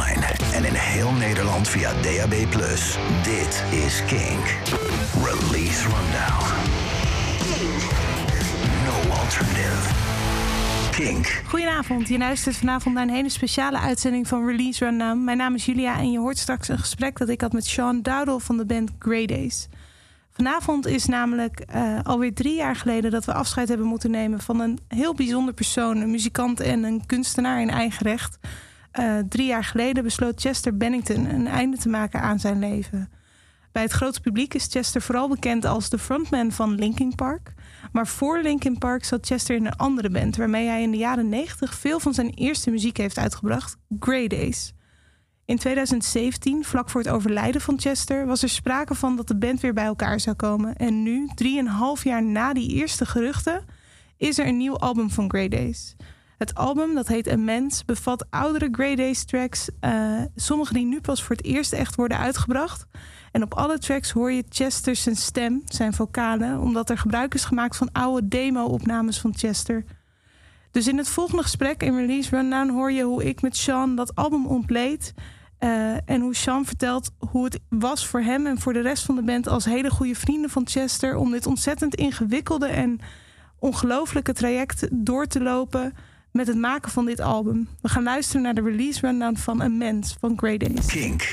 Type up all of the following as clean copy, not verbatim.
online en in heel Nederland via DAB+. Dit is Kink. Release Rundown. No alternative. Kink. Goedenavond, je luistert vanavond naar een hele speciale uitzending van Release Rundown. Mijn naam is Julia en je hoort straks een gesprek dat ik had met Sean Dowdell van de band Grey Daze. Vanavond is namelijk alweer 3 jaar geleden dat we afscheid hebben moeten nemen van een heel bijzonder persoon, een muzikant en een kunstenaar in eigen recht. 3 jaar geleden besloot Chester Bennington een einde te maken aan zijn leven. Bij het grote publiek is Chester vooral bekend als de frontman van Linkin Park. Maar voor Linkin Park zat Chester in een andere band, waarmee hij in de jaren 90 veel van zijn eerste muziek heeft uitgebracht, Grey Daze. In 2017, vlak voor het overlijden van Chester, was er sprake van dat de band weer bij elkaar zou komen. En nu, 3,5 jaar na die eerste geruchten, is er een nieuw album van Grey Daze. Het album, dat heet Amends, bevat oudere Grey Daze tracks. Sommige die nu pas voor het eerst echt worden uitgebracht. En op alle tracks hoor je Chester zijn stem, zijn vocalen, omdat er gebruik is gemaakt van oude demo-opnames van Chester. Dus in het volgende gesprek in Release Rundown hoor je hoe ik met Sean dat album ontleed. En hoe Sean vertelt hoe het was voor hem en voor de rest van de band als hele goede vrienden van Chester om dit ontzettend ingewikkelde en ongelooflijke traject door te lopen met het maken van dit album. We gaan luisteren naar de Release Rundown van Amends van Grey Daze. Kink,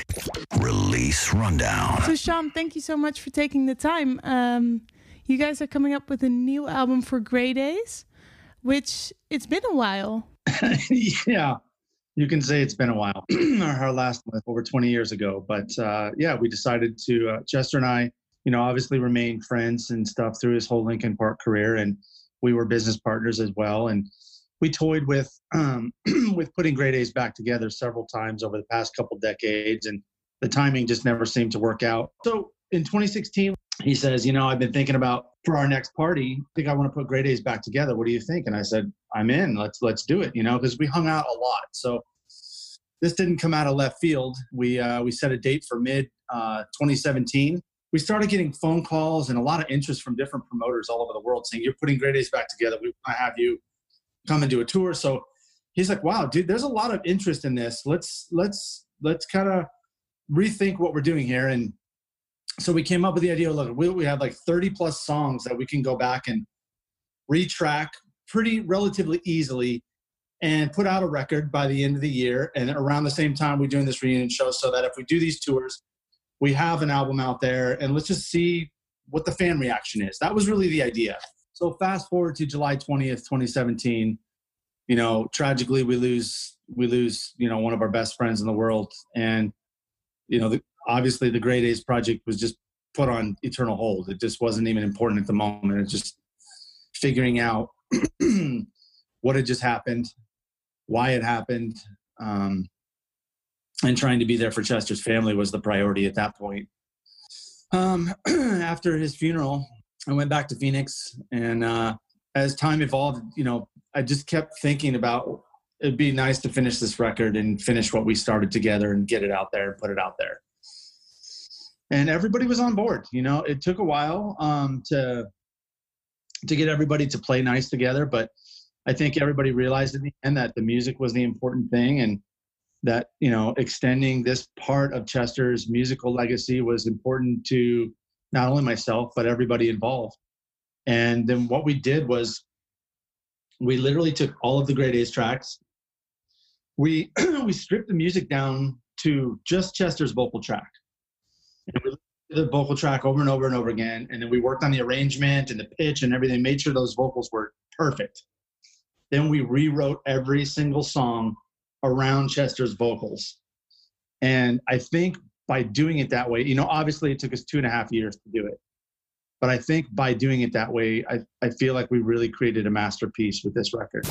Release Rundown. So Sean, thank you so much for taking the time. You guys are coming up with a new album for Grey Daze, which it's been a while. Yeah. You can say it's been a while. Our last one over 20 years ago. But yeah, we decided to, Chester and I, you know, obviously remained friends and stuff through his whole Linkin Park career. And we were business partners as well. And we toyed with with putting Grey Daze back together several times over the past couple decades. And the timing just never seemed to work out. So in 2016, he says, you know, I've been thinking about for our next party, I think I want to put Grey Daze back together. What do you think? And I said, I'm in, let's do it, you know, because we hung out a lot. So this didn't come out of left field. We set a date for mid-2017. We started getting phone calls and a lot of interest from different promoters all over the world saying, you're putting Grey Daze back together. We want to have you come and do a tour. So he's like, wow, dude, there's a lot of interest in this. Let's kind of rethink what we're doing here. And so we came up with the idea, look, we have like 30 plus songs that we can go back and retrack pretty relatively easily and put out a record by the end of the year. And around the same time, we're doing this reunion show so that if we do these tours, we have an album out there and let's just see what the fan reaction is. That was really the idea. So fast forward to July 20th, 2017, you know, tragically we lose, you know, one of our best friends in the world. And, you know, obviously, the Grey Daze project was just put on eternal hold. It just wasn't even important at the moment. It's just figuring out what had just happened, why it happened, and trying to be there for Chester's family was the priority at that point. After his funeral, I went back to Phoenix, and as time evolved, you know, I just kept thinking about it'd be nice to finish this record and finish what we started together and get it out there and put it out there. And everybody was on board, you know. It took a while to get everybody to play nice together, but I think everybody realized in the end that the music was the important thing and that, you know, extending this part of Chester's musical legacy was important to not only myself, but everybody involved. And then what we did was we literally took all of the Grey Daze tracks. We stripped the music down to just Chester's vocal track. And we looked at the vocal track over and over and over again. And then we worked on the arrangement and the pitch and everything, made sure those vocals were perfect. Then we rewrote every single song around Chester's vocals. And I think by doing it that way, you know, obviously it took us 2.5 years to do it. But I think by doing it that way, I feel like we really created a masterpiece with this record.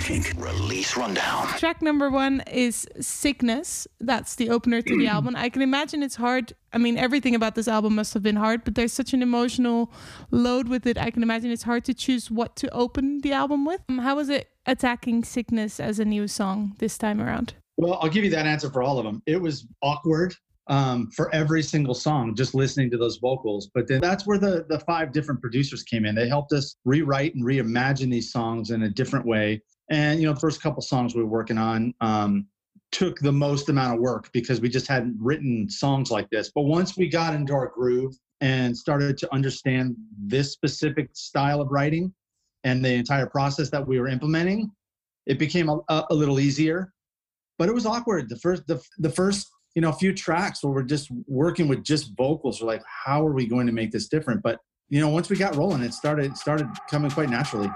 Kink, Release Rundown. Track number 1 is Sickness. That's the opener to the album. I can imagine it's hard. I mean, everything about this album must have been hard, but there's such an emotional load with it. I can imagine it's hard to choose what to open the album with. How was it attacking Sickness as a new song this time around? Well, I'll give you that answer for all of them. It was awkward. For every single song, just listening to those vocals. But then that's where the 5 different producers came in. They helped us rewrite and reimagine these songs in a different way. And, you know, the first couple songs we were working on, took the most amount of work because we just hadn't written songs like this. But once we got into our groove and started to understand this specific style of writing and the entire process that we were implementing, it became a little easier. But it was awkward. The first few tracks where we're just working with just vocals, we're like, how are we going to make this different? But once we got rolling, it started coming quite naturally.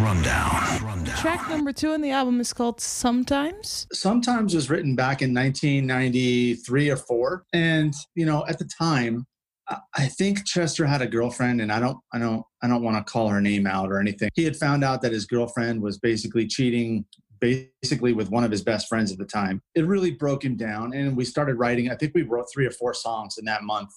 Rundown. Track number 2 on the album is called Sometimes. Sometimes was written back in 1993 or 4, and at the time, I think Chester had a girlfriend, and I don't want to call her name out or anything. He had found out that his girlfriend was basically cheating, with one of his best friends at the time. It really broke him down, and we started writing. I think we wrote 3 or 4 songs in that month,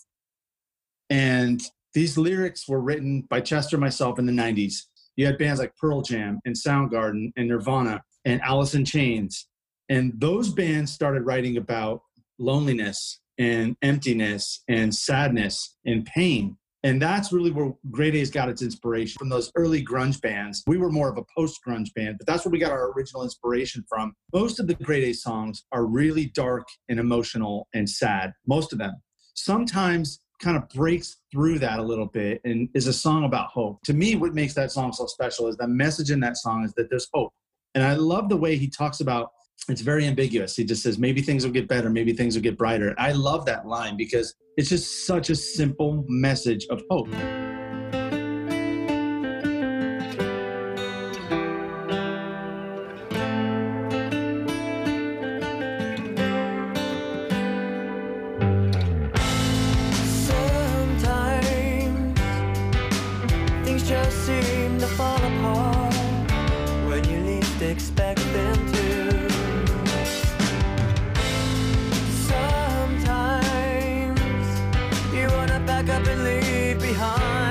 and these lyrics were written by Chester and myself in the 90s. You had bands like Pearl Jam and Soundgarden and Nirvana and Alice in Chains. And those bands started writing about loneliness and emptiness and sadness and pain. And that's really where Grey Daze got its inspiration from, those early grunge bands. We were more of a post-grunge band, but that's where we got our original inspiration from. Most of the Grey Daze songs are really dark and emotional and sad, most of them. Sometimes kind of breaks through that a little bit and is a song about hope. To me, what makes that song so special is the message in that song is that there's hope. And I love the way he talks about, it's very ambiguous. He just says, maybe things will get better, maybe things will get brighter. I love that line because it's just such a simple message of hope. Sometimes you wanna back up and leave behind.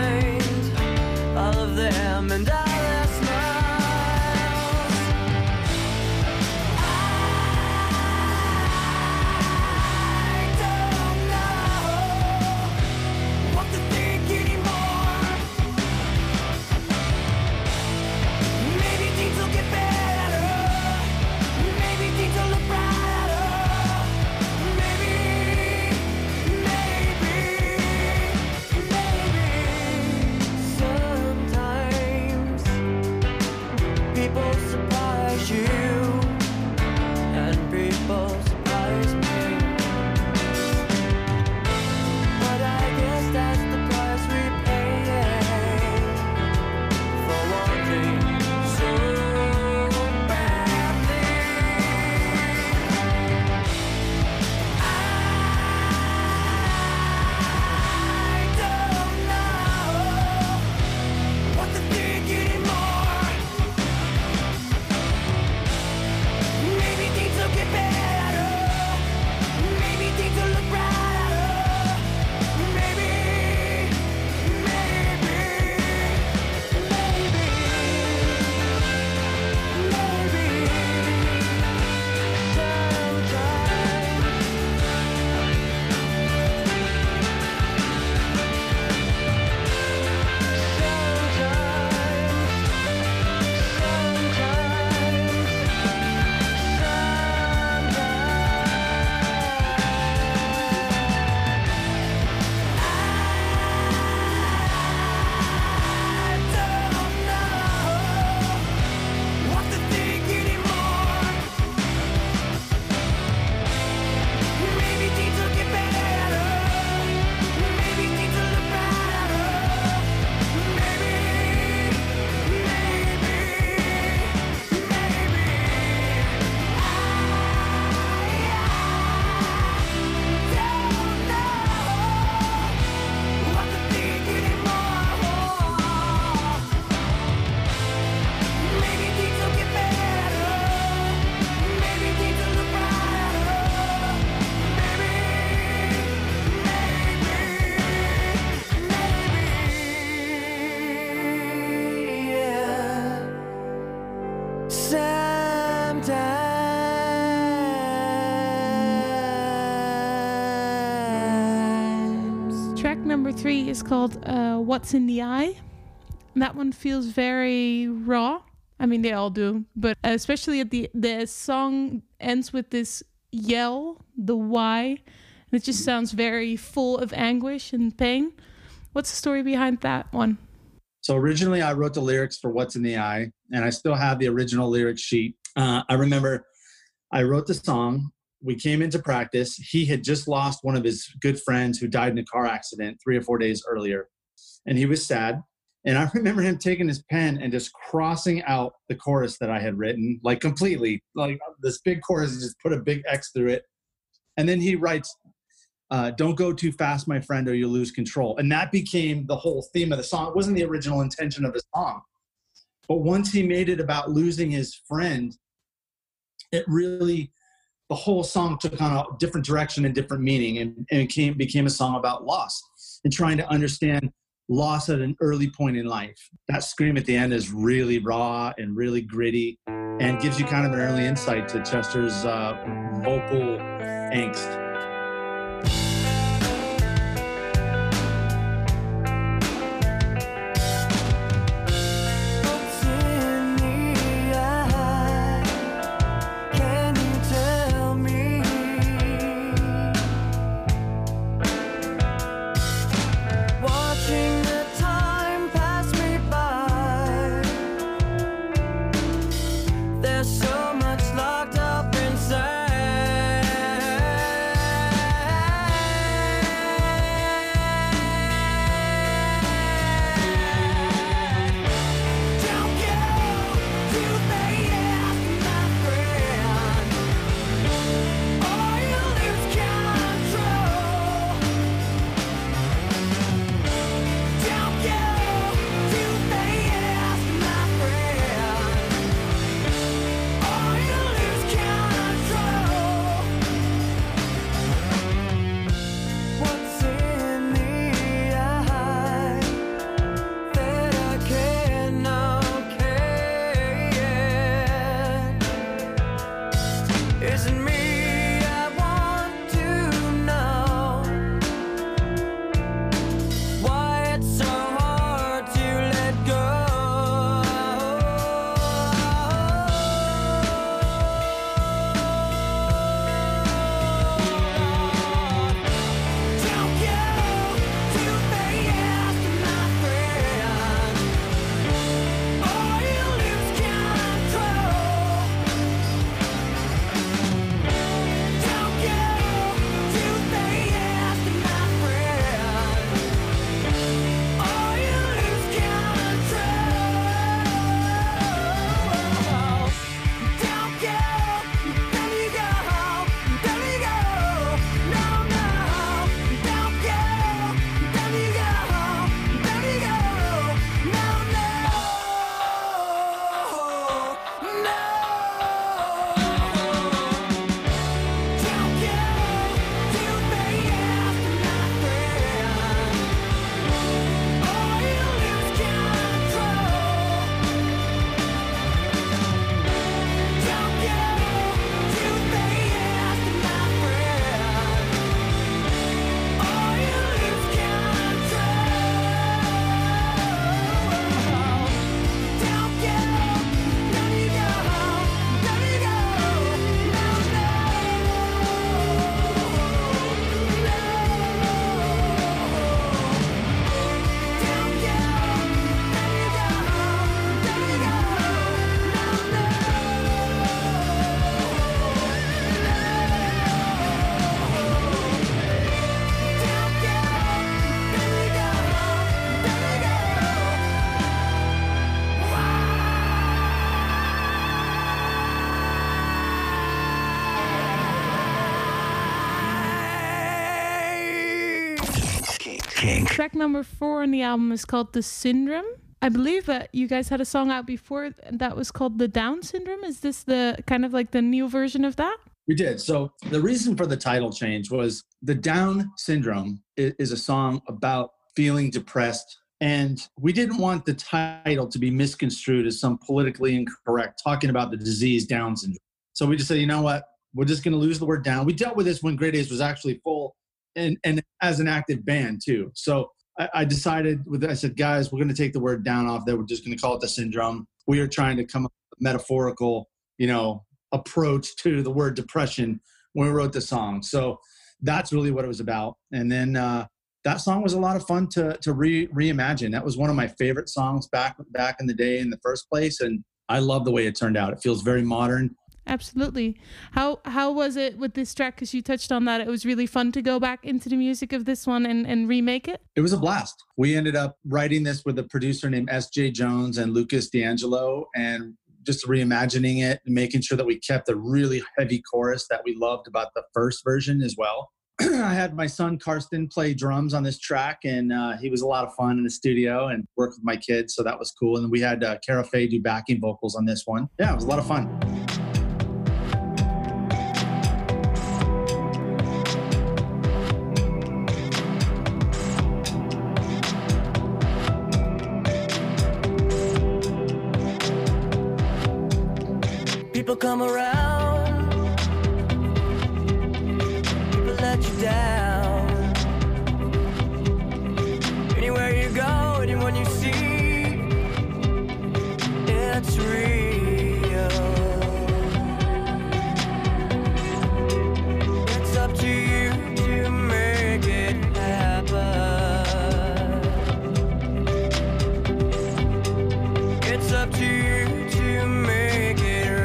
3 is called What's in the Eye. That one feels very raw. I mean, they all do, but especially at the song ends with this yell, the why, and it just sounds very full of anguish and pain. What's the story behind that one? So originally I wrote the lyrics for What's in the Eye, and I still have the original lyric sheet. I remember I wrote the song. We came into practice. He had just lost one of his good friends who died in a car accident 3 or 4 days earlier, and he was sad. And I remember him taking his pen and just crossing out the chorus that I had written, like completely, like this big chorus, and just put a big X through it. And then he writes, don't go too fast, my friend, or you'll lose control. And that became the whole theme of the song. It wasn't the original intention of the song. But once he made it about losing his friend, it really, the whole song took on a different direction and different meaning. And it became a song about loss and trying to understand loss at an early point in life. That scream at the end is really raw and really gritty and gives you kind of an early insight to Chester's vocal angst. Track number 4 on the album is called The Syndrome. I believe that you guys had a song out before that was called The Down Syndrome. Is this the kind of like the new version of that? We did. So the reason for the title change was The Down Syndrome is a song about feeling depressed. And we didn't want the title to be misconstrued as some politically incorrect talking about the disease Down syndrome. So we just said, you know what? We're just going to lose the word down. We dealt with this when Grey Daze was actually full. And as an active band too. So I decided, I said, guys, we're going to take the word down off there. We're just going to call it the syndrome. We are trying to come up with a metaphorical, approach to the word depression when we wrote the song. So that's really what it was about. And then that song was a lot of fun to reimagine. That was one of my favorite songs back in the day in the first place. And I love the way it turned out. It feels very modern. Absolutely. How was it with this track? Because you touched on that. It was really fun to go back into the music of this one and remake it. It was a blast. We ended up writing this with a producer named S.J. Jones and Lucas D'Angelo, and just reimagining it and making sure that we kept a really heavy chorus that we loved about the first version as well. I had my son Karsten play drums on this track, and he was a lot of fun in the studio and worked with my kids, so that was cool. And we had Cara Faye do backing vocals on this one. Yeah, it was a lot of fun. People come around, people let you down. Anywhere you go, anyone you see, it's real. It's up to you to make it happen. It's up to you to make it real.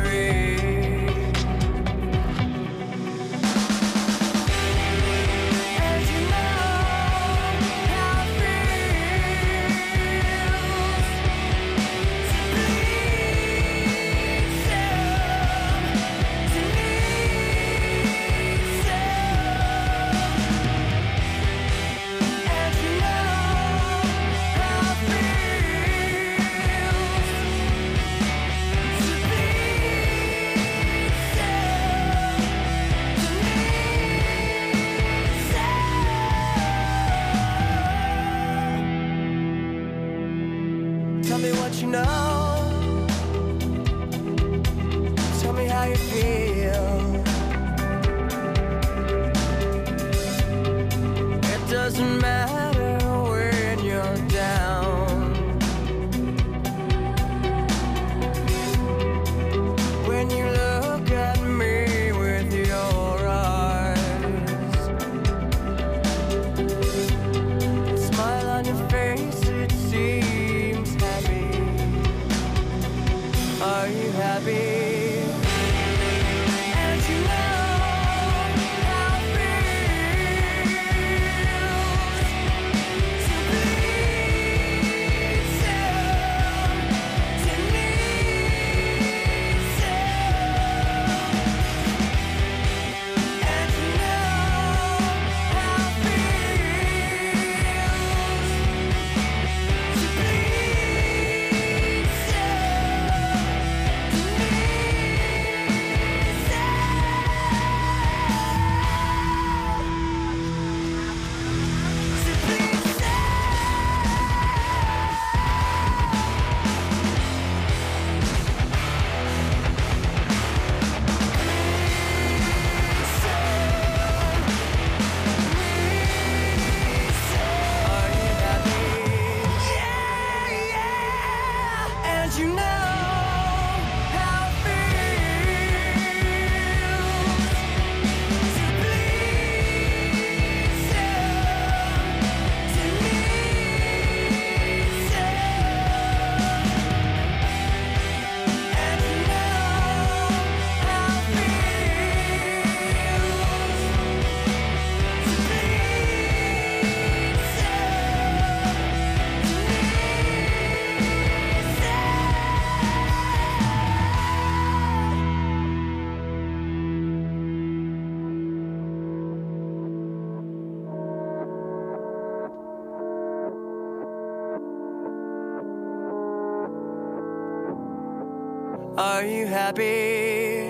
Are you happy?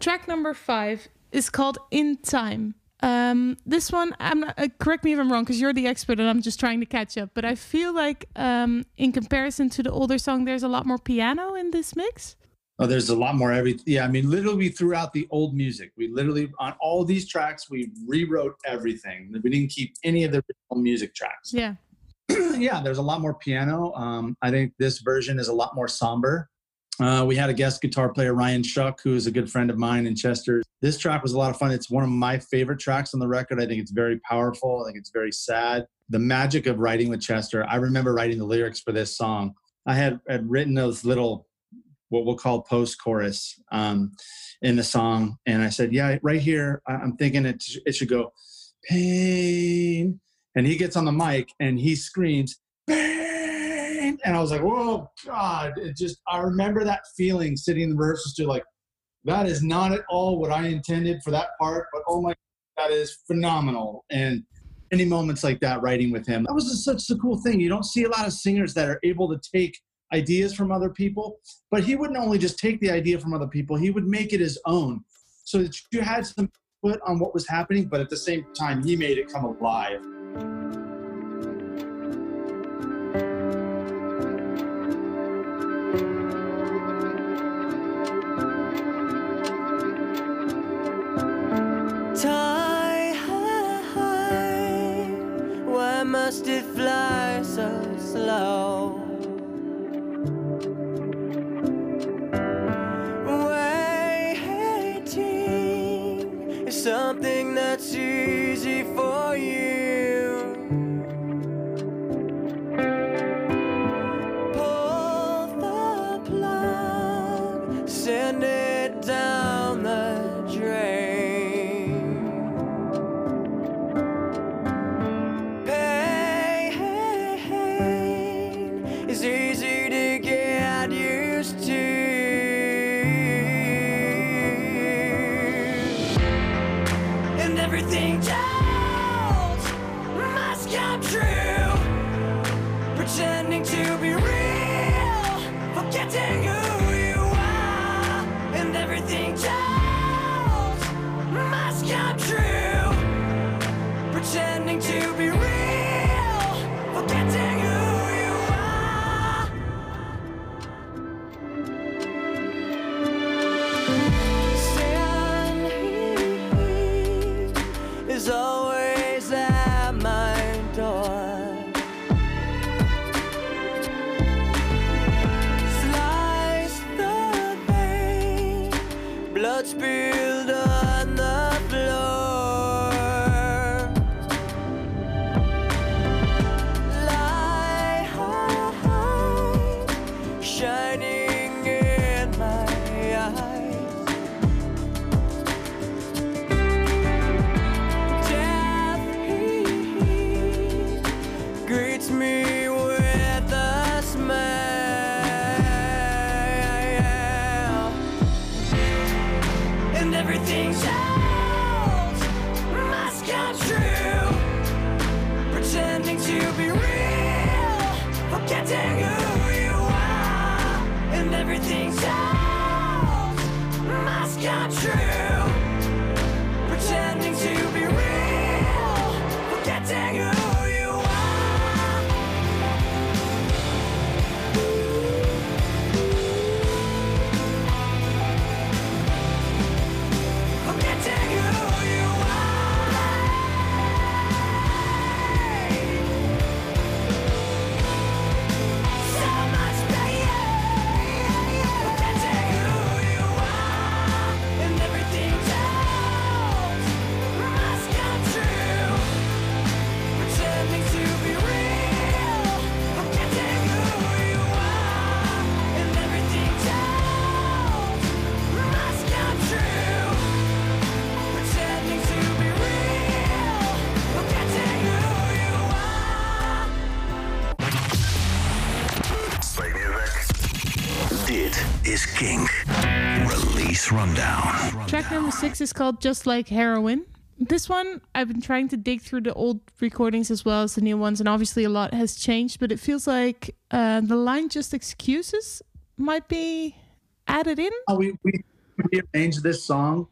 Track number 5 is called In Time. This one, I'm not, correct me if I'm wrong, because you're the expert and I'm just trying to catch up. But I feel like in comparison to the older song, there's a lot more piano in this mix. Oh, there's a lot more. Yeah, I mean, literally throughout the old music, we literally, on all these tracks, we rewrote everything. We didn't keep any of the original music tracks. Yeah. yeah, there's a lot more piano. I think this version is a lot more somber. We had a guest guitar player, Ryan Shuck, who is a good friend of mine in Chester. This track was a lot of fun. It's one of my favorite tracks on the record. I think it's very powerful. I think it's very sad. The magic of writing with Chester. I remember writing the lyrics for this song. I had written those little, what we'll call post-chorus in the song. And I said, yeah, right here, I'm thinking it should go, pain. And he gets on the mic and he screams, pain. And I was like, whoa, God, it just, I remember that feeling sitting in the rehearsal studio, like, that is not at all what I intended for that part, but oh my, that is phenomenal. And any moments like that, writing with him, that was just such a cool thing. You don't see a lot of singers that are able to take ideas from other people, but he wouldn't only just take the idea from other people, he would make it his own so that you had some input on what was happening, but at the same time, he made it come alive. Must it fly so slow? Waiting is something that's easy for you. Pull the plug, send it down the drain. To be real, forgetting who you are, and everything told must come true. Pretending to be real, forgetting who you are. Sun heat is always at my door. Spilled on the floor. Lie high, shining in my eyes. Death, he greets me with a smile. Everything's old must come true. Pretending to be real, forgetting who you are. And everything's old must come true. Pretending to be real, forgetting who. Rundown. Track number 6 is called Just Like Heroin. This one, I've been trying to dig through the old recordings as well as the new ones, and obviously a lot has changed, but it feels like the line Just Excuses might be added in. Oh, we arranged this song.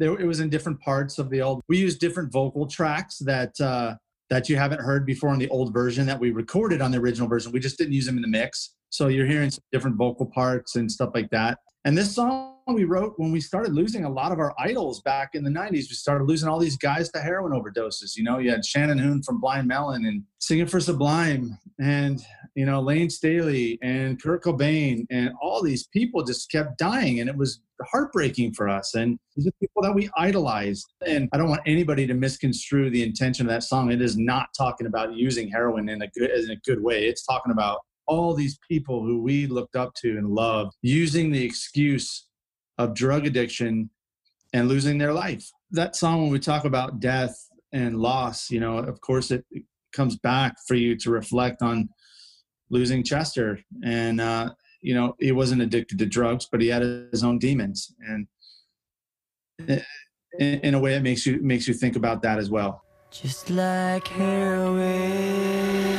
It was in different parts of the old. We used different vocal tracks that you haven't heard before in the old version that we recorded on the original version. We just didn't use them in the mix. So you're hearing some different vocal parts and stuff like that. And this song we wrote when we started losing a lot of our idols back in the 90s. We started losing all these guys to heroin overdoses. You know, you had Shannon Hoon from Blind Melon and singing for Sublime, and, you know, Lane Staley and Kurt Cobain, and all these people just kept dying, and it was heartbreaking for us. And these are people that we idolized. And I don't want anybody to misconstrue the intention of that song. It is not talking about using heroin in a good way. It's talking about all these people who we looked up to and loved using the excuse of drug addiction and losing their life. That song, when we talk about death and loss, you know, of course it comes back for you to reflect on losing Chester. And, you know, he wasn't addicted to drugs, but he had his own demons. And in a way, it makes you think about that as well. Just like heroin.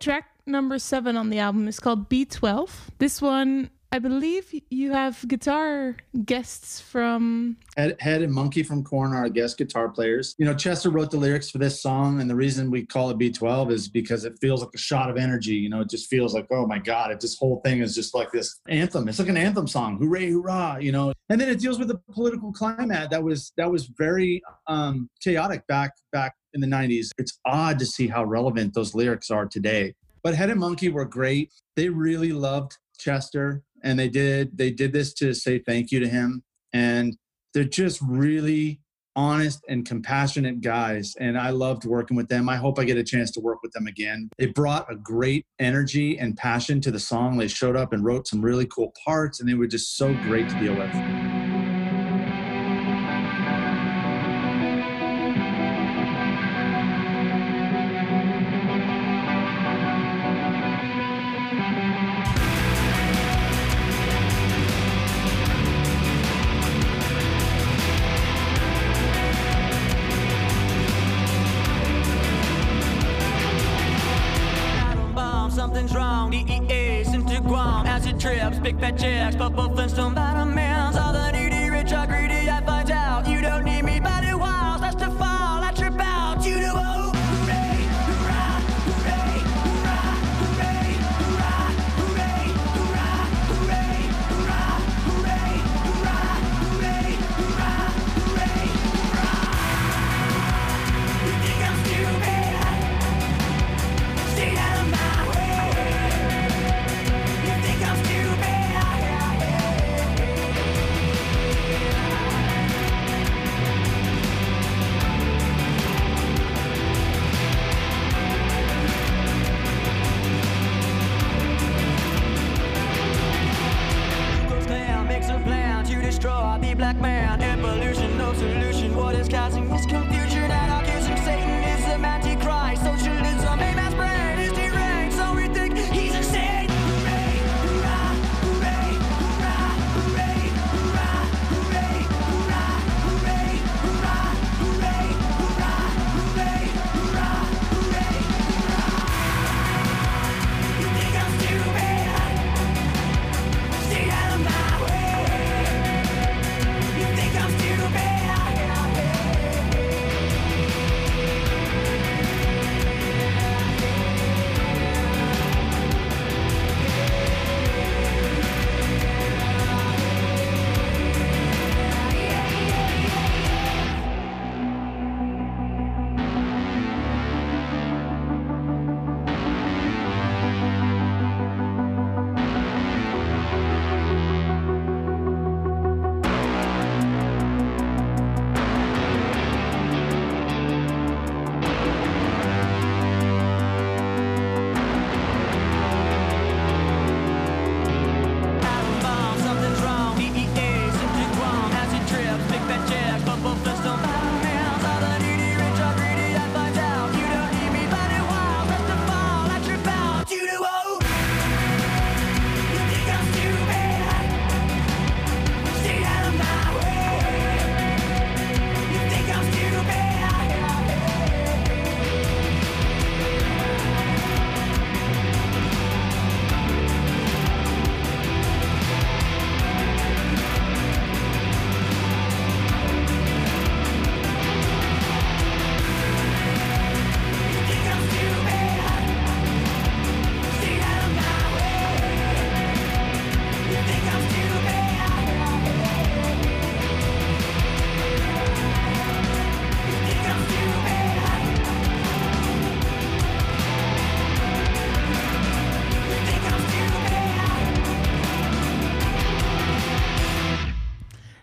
Track number 7 on the album is called B12. This one, I believe you have guitar guests from... Head and Monkey from Korn are guest guitar players. You know, Chester wrote the lyrics for this song, and the reason we call it B12 is because it feels like a shot of energy. You know, it just feels like, oh my God, this whole thing is just like this anthem. It's like an anthem song, hooray, hurrah, you know. And then it deals with the political climate that was very chaotic back in the 90s. It's odd to see how relevant those lyrics are today. But Head and Monkey were great. They really loved Chester, and they did this to say thank you to him. And they're just really honest and compassionate guys, and I loved working with them. I hope I get a chance to work with them again. They brought a great energy and passion to the song. They showed up and wrote some really cool parts, and they were just so great to deal with.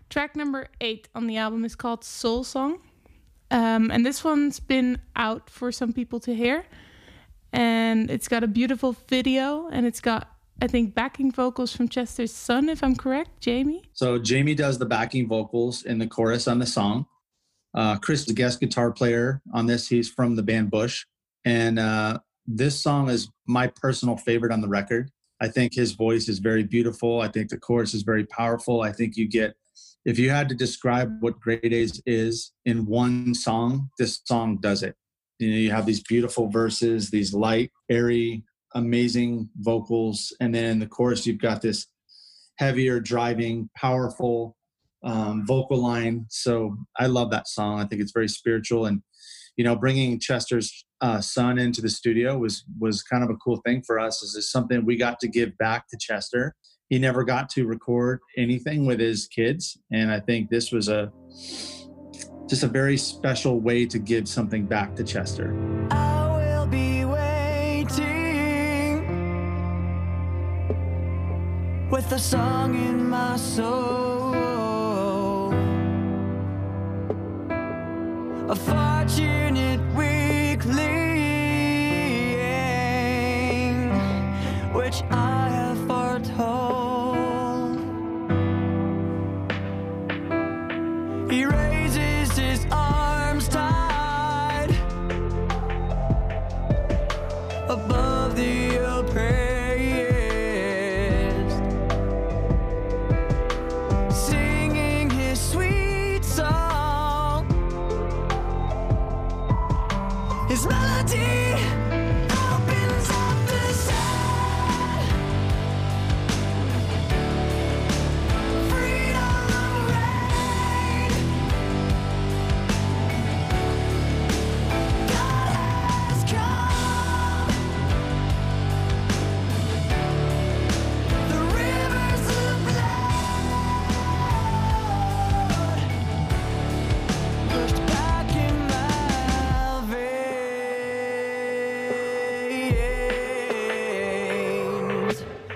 Track number 8 on the album is called Soul Song. And this one's been out for some people to hear. And it's got a beautiful video. And it's got, I think, backing vocals from Chester's son, if I'm correct, Jamie. So Jamie does the backing vocals in the chorus on the song. Chris, the guest guitar player on this, he's from the band Bush. And this song is my personal favorite on the record. I think his voice is very beautiful. I think the chorus is very powerful. I think you get... If you had to describe what Grey Daze is in one song, this song does it. You know, you have these beautiful verses, these light, airy, amazing vocals. And then in the chorus, you've got this heavier, driving, powerful vocal line. So I love that song. I think it's very spiritual. And, you know, bringing Chester's son into the studio was kind of a cool thing for us. It's something we got to give back to Chester. He never got to record anything with his kids. And I think this was just a very special way to give something back to Chester. I will be waiting with a song in my soul. which I have foretold. He raises his arms tied above the oppressed.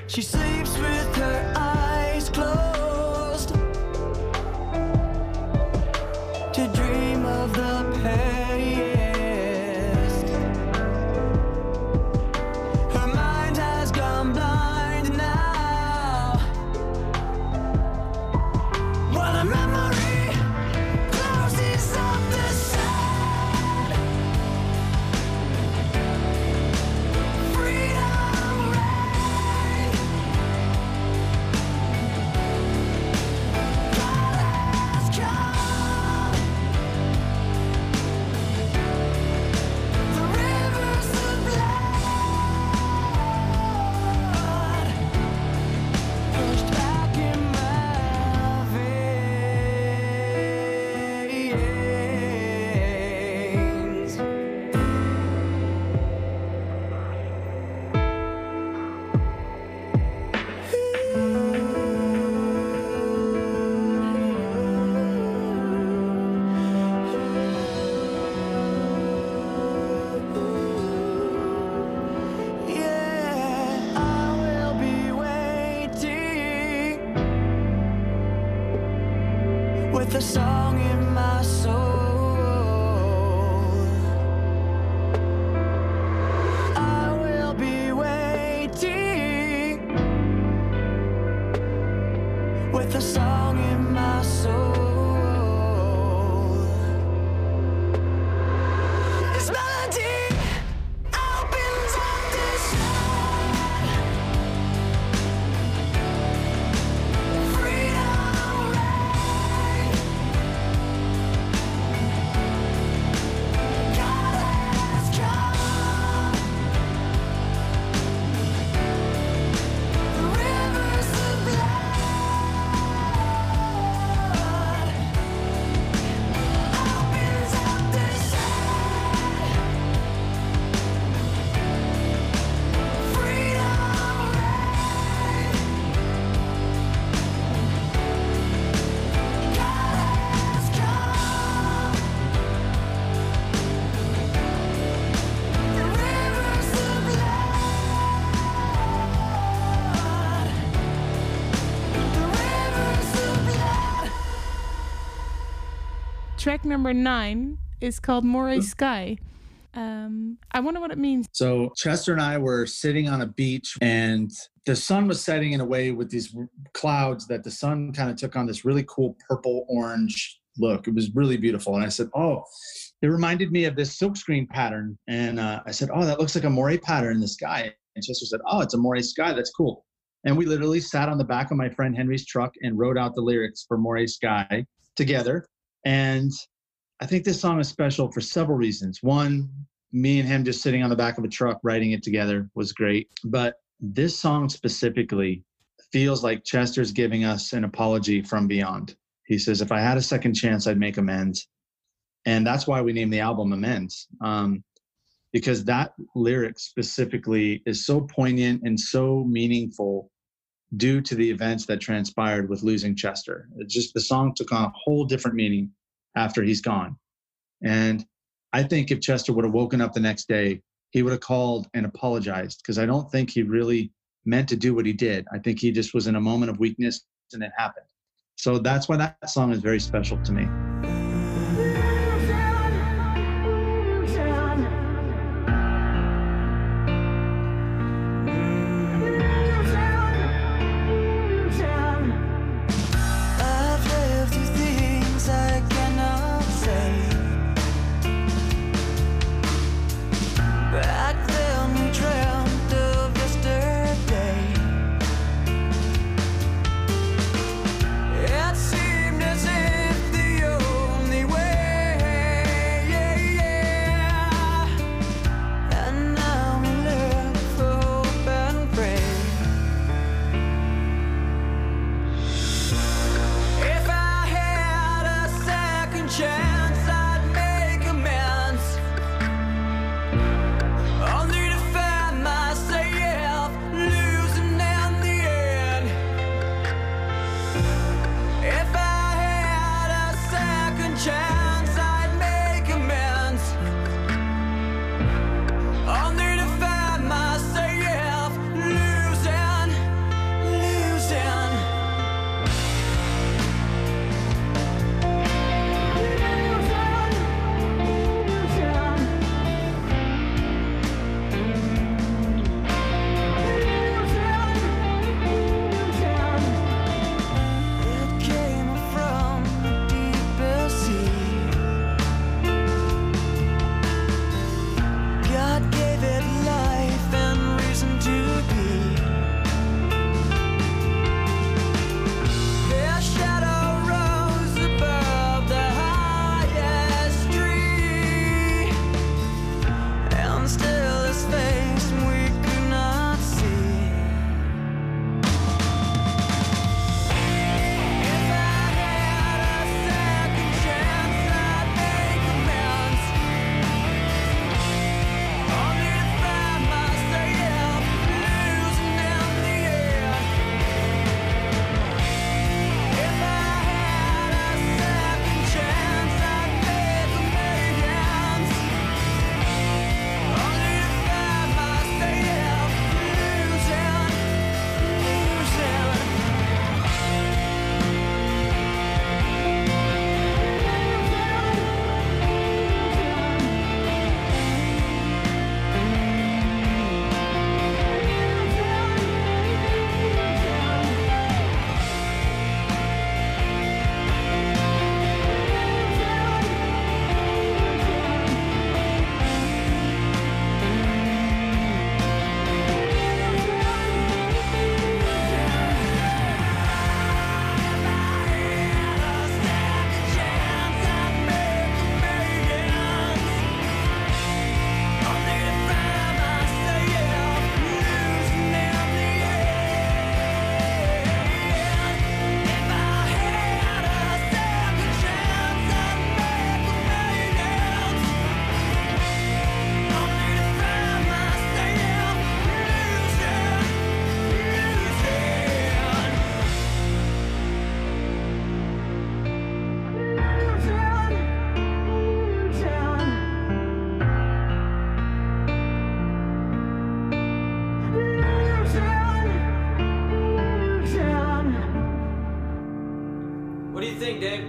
She sleeps with her eyes closed to dream of the past. Her mind has gone blind now. While a memory closes up the sun, freedom reigns. Yeah, I will be waiting with a song in my soul. I will be waiting with a song in my soul. This melody opens up the sun. Freedom reigns. God has come. The rivers of blood opens up the sun. Freedom reigns. God has come. The rivers of blood. The rivers of blood. Track number 9 is called Moray Sky. I wonder what it means. So Chester and I were sitting on a beach, and the sun was setting in a way with these clouds that the sun kind of took on this really cool purple orange look. It was really beautiful. And I said, oh, it reminded me of this silkscreen pattern. And I said, oh, that looks like a moray pattern in the sky. And Chester said, oh, it's a moray sky. That's cool. And we literally sat on the back of my friend Henry's truck and wrote out the lyrics for Moray Sky together. And I think this song is special for several reasons. One, me and him just sitting on the back of a truck writing it together was great. But this song specifically feels like Chester's giving us an apology from beyond. He says, if I had a second chance, I'd make amends. And that's why we named the album Amends, because that lyric specifically is so poignant and so meaningful due to the events that transpired with losing Chester. It just, the song took on a whole different meaning after he's gone. And I think if Chester would have woken up the next day, he would have called and apologized, because I don't think he really meant to do what he did. I think he just was in a moment of weakness and it happened. So that's why that song is very special to me. What do you think, Dave?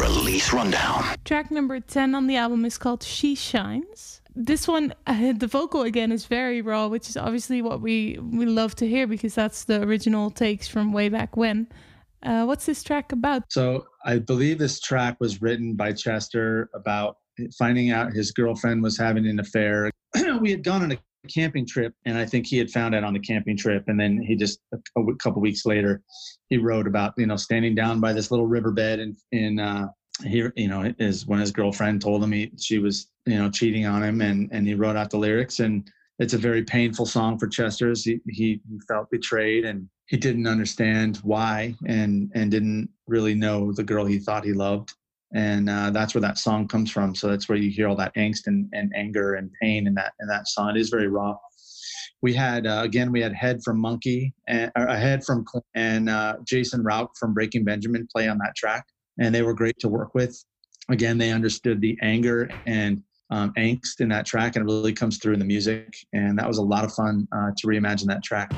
Release Rundown. Track number 10 on the album is called She Shines. This one, the vocal again is very raw, which is obviously what we love to hear because that's the original takes from way back when. What's this track about? So I believe this track was written by Chester about finding out his girlfriend was having an affair. We had gone on a camping trip, and I think he had found out on the camping trip, and then he just a couple weeks later he wrote about, you know, standing down by this little riverbed, and here, you know, is when his girlfriend told him she was, you know, cheating on him, and he wrote out the lyrics. And it's a very painful song for Chester. He felt betrayed, and he didn't understand why, and didn't really know the girl he thought he loved. And that's where that song comes from. So that's where you hear all that angst and anger and pain in that song. It is very raw. We had Head from Monkey, Head from Korn, and Jason Rauch from Breaking Benjamin play on that track. And they were great to work with. Again, they understood the anger and angst in that track, and it really comes through in the music. And that was a lot of fun to reimagine that track.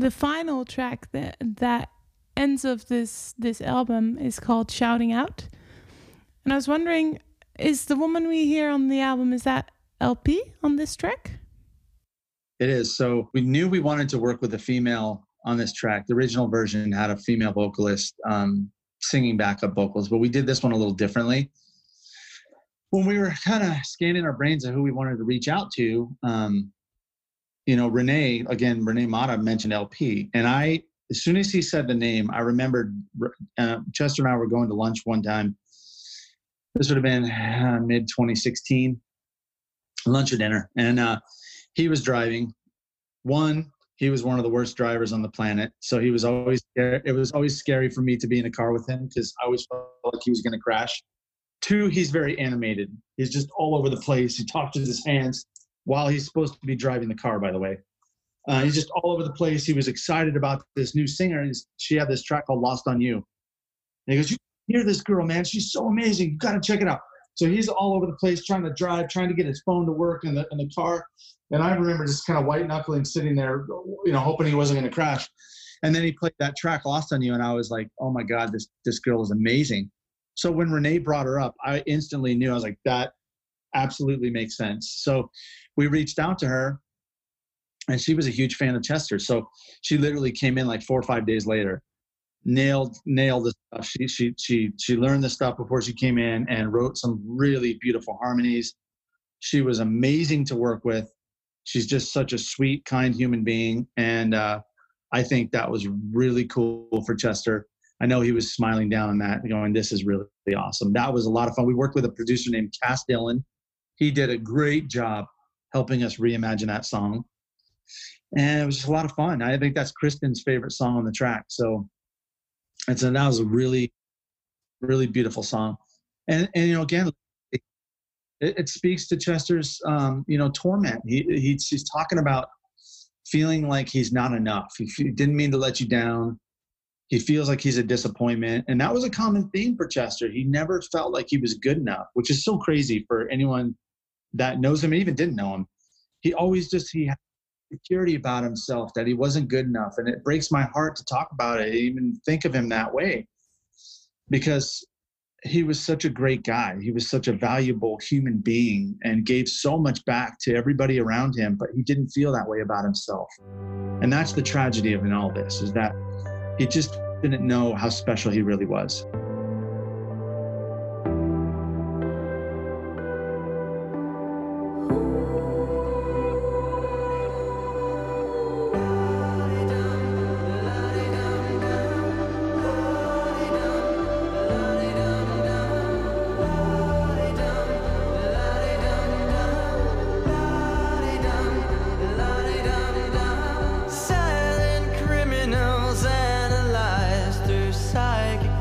The final track that ends of this album is called Shouting Out. And I was wondering, is the woman we hear on the album, is that LP on this track? It is. So we knew we wanted to work with a female on this track. The original version had a female vocalist singing backup vocals, but we did this one a little differently. When we were kind of scanning our brains of who we wanted to reach out to, you know, Renee Mata mentioned LP. And I, as soon as he said the name, I remembered Chester and I were going to lunch one time. This would have been mid-2016, lunch or dinner. And he was driving. One, he was one of the worst drivers on the planet. So he was always scared. It was always scary for me to be in a car with him because I always felt like he was going to crash. Two, he's very animated. He's just all over the place. He talks with his hands. While he's supposed to be driving the car, by the way. He's just all over the place. He was excited about this new singer. And she had this track called Lost on You. And he goes, you hear this girl, man. She's so amazing. You got to check it out. So he's all over the place trying to drive, trying to get his phone to work in the car. And I remember just kind of white-knuckling, sitting there, you know, hoping he wasn't going to crash. And then he played that track, Lost on You, and I was like, oh, my God, this girl is amazing. So when Renee brought her up, I instantly knew. I was like, that absolutely makes sense. So we reached out to her, and she was a huge fan of Chester. So she literally came in like 4 or 5 days later, nailed the stuff. She learned the stuff before she came in and wrote some really beautiful harmonies. She was amazing to work with. She's just such a sweet, kind human being. And I think that was really cool for Chester. I know he was smiling down on that, going, this is really awesome. That was a lot of fun. We worked with a producer named Cass Dillon. He did a great job helping us reimagine that song. And it was just a lot of fun. I think that's Kristen's favorite song on the track. So that was a really, really beautiful song. And you know, again, it speaks to Chester's, you know, torment. He's talking about feeling like he's not enough. He didn't mean to let you down. He feels like he's a disappointment. And that was a common theme for Chester. He never felt like he was good enough, which is so crazy for anyone that knows him and even didn't know him. He always just, he had security about himself that he wasn't good enough. And it breaks my heart to talk about it, even think of him that way, because he was such a great guy. He was such a valuable human being and gave so much back to everybody around him, but he didn't feel that way about himself. And that's the tragedy of all this, is that he just didn't know how special he really was.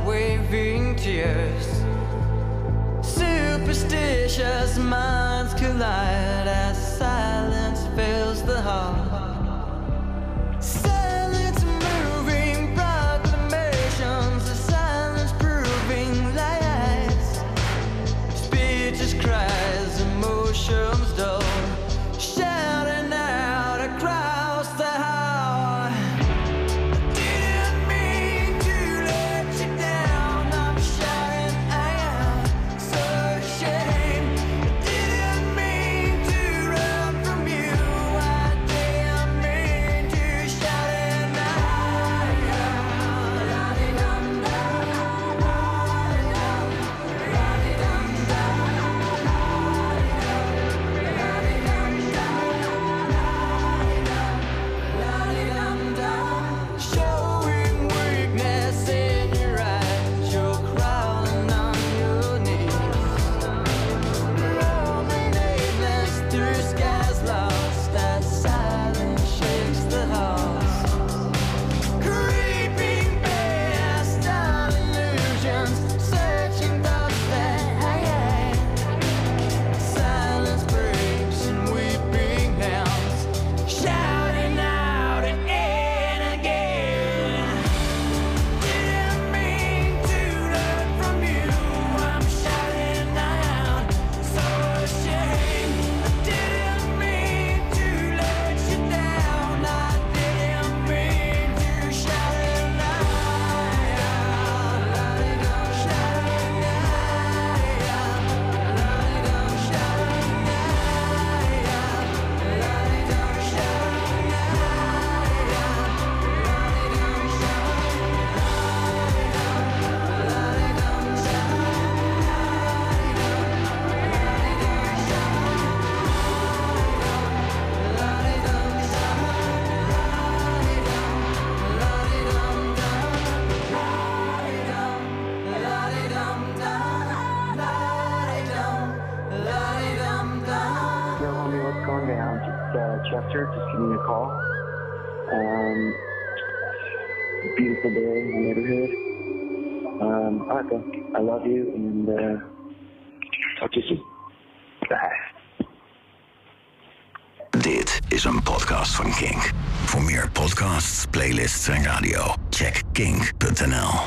Wavy Chester, just give me a call. Beautiful day in the neighborhood. Arca, I love you, and talk to you soon. Bye. Dit is een podcast van Kink. Voor meer podcasts, playlists en radio, check kink.nl.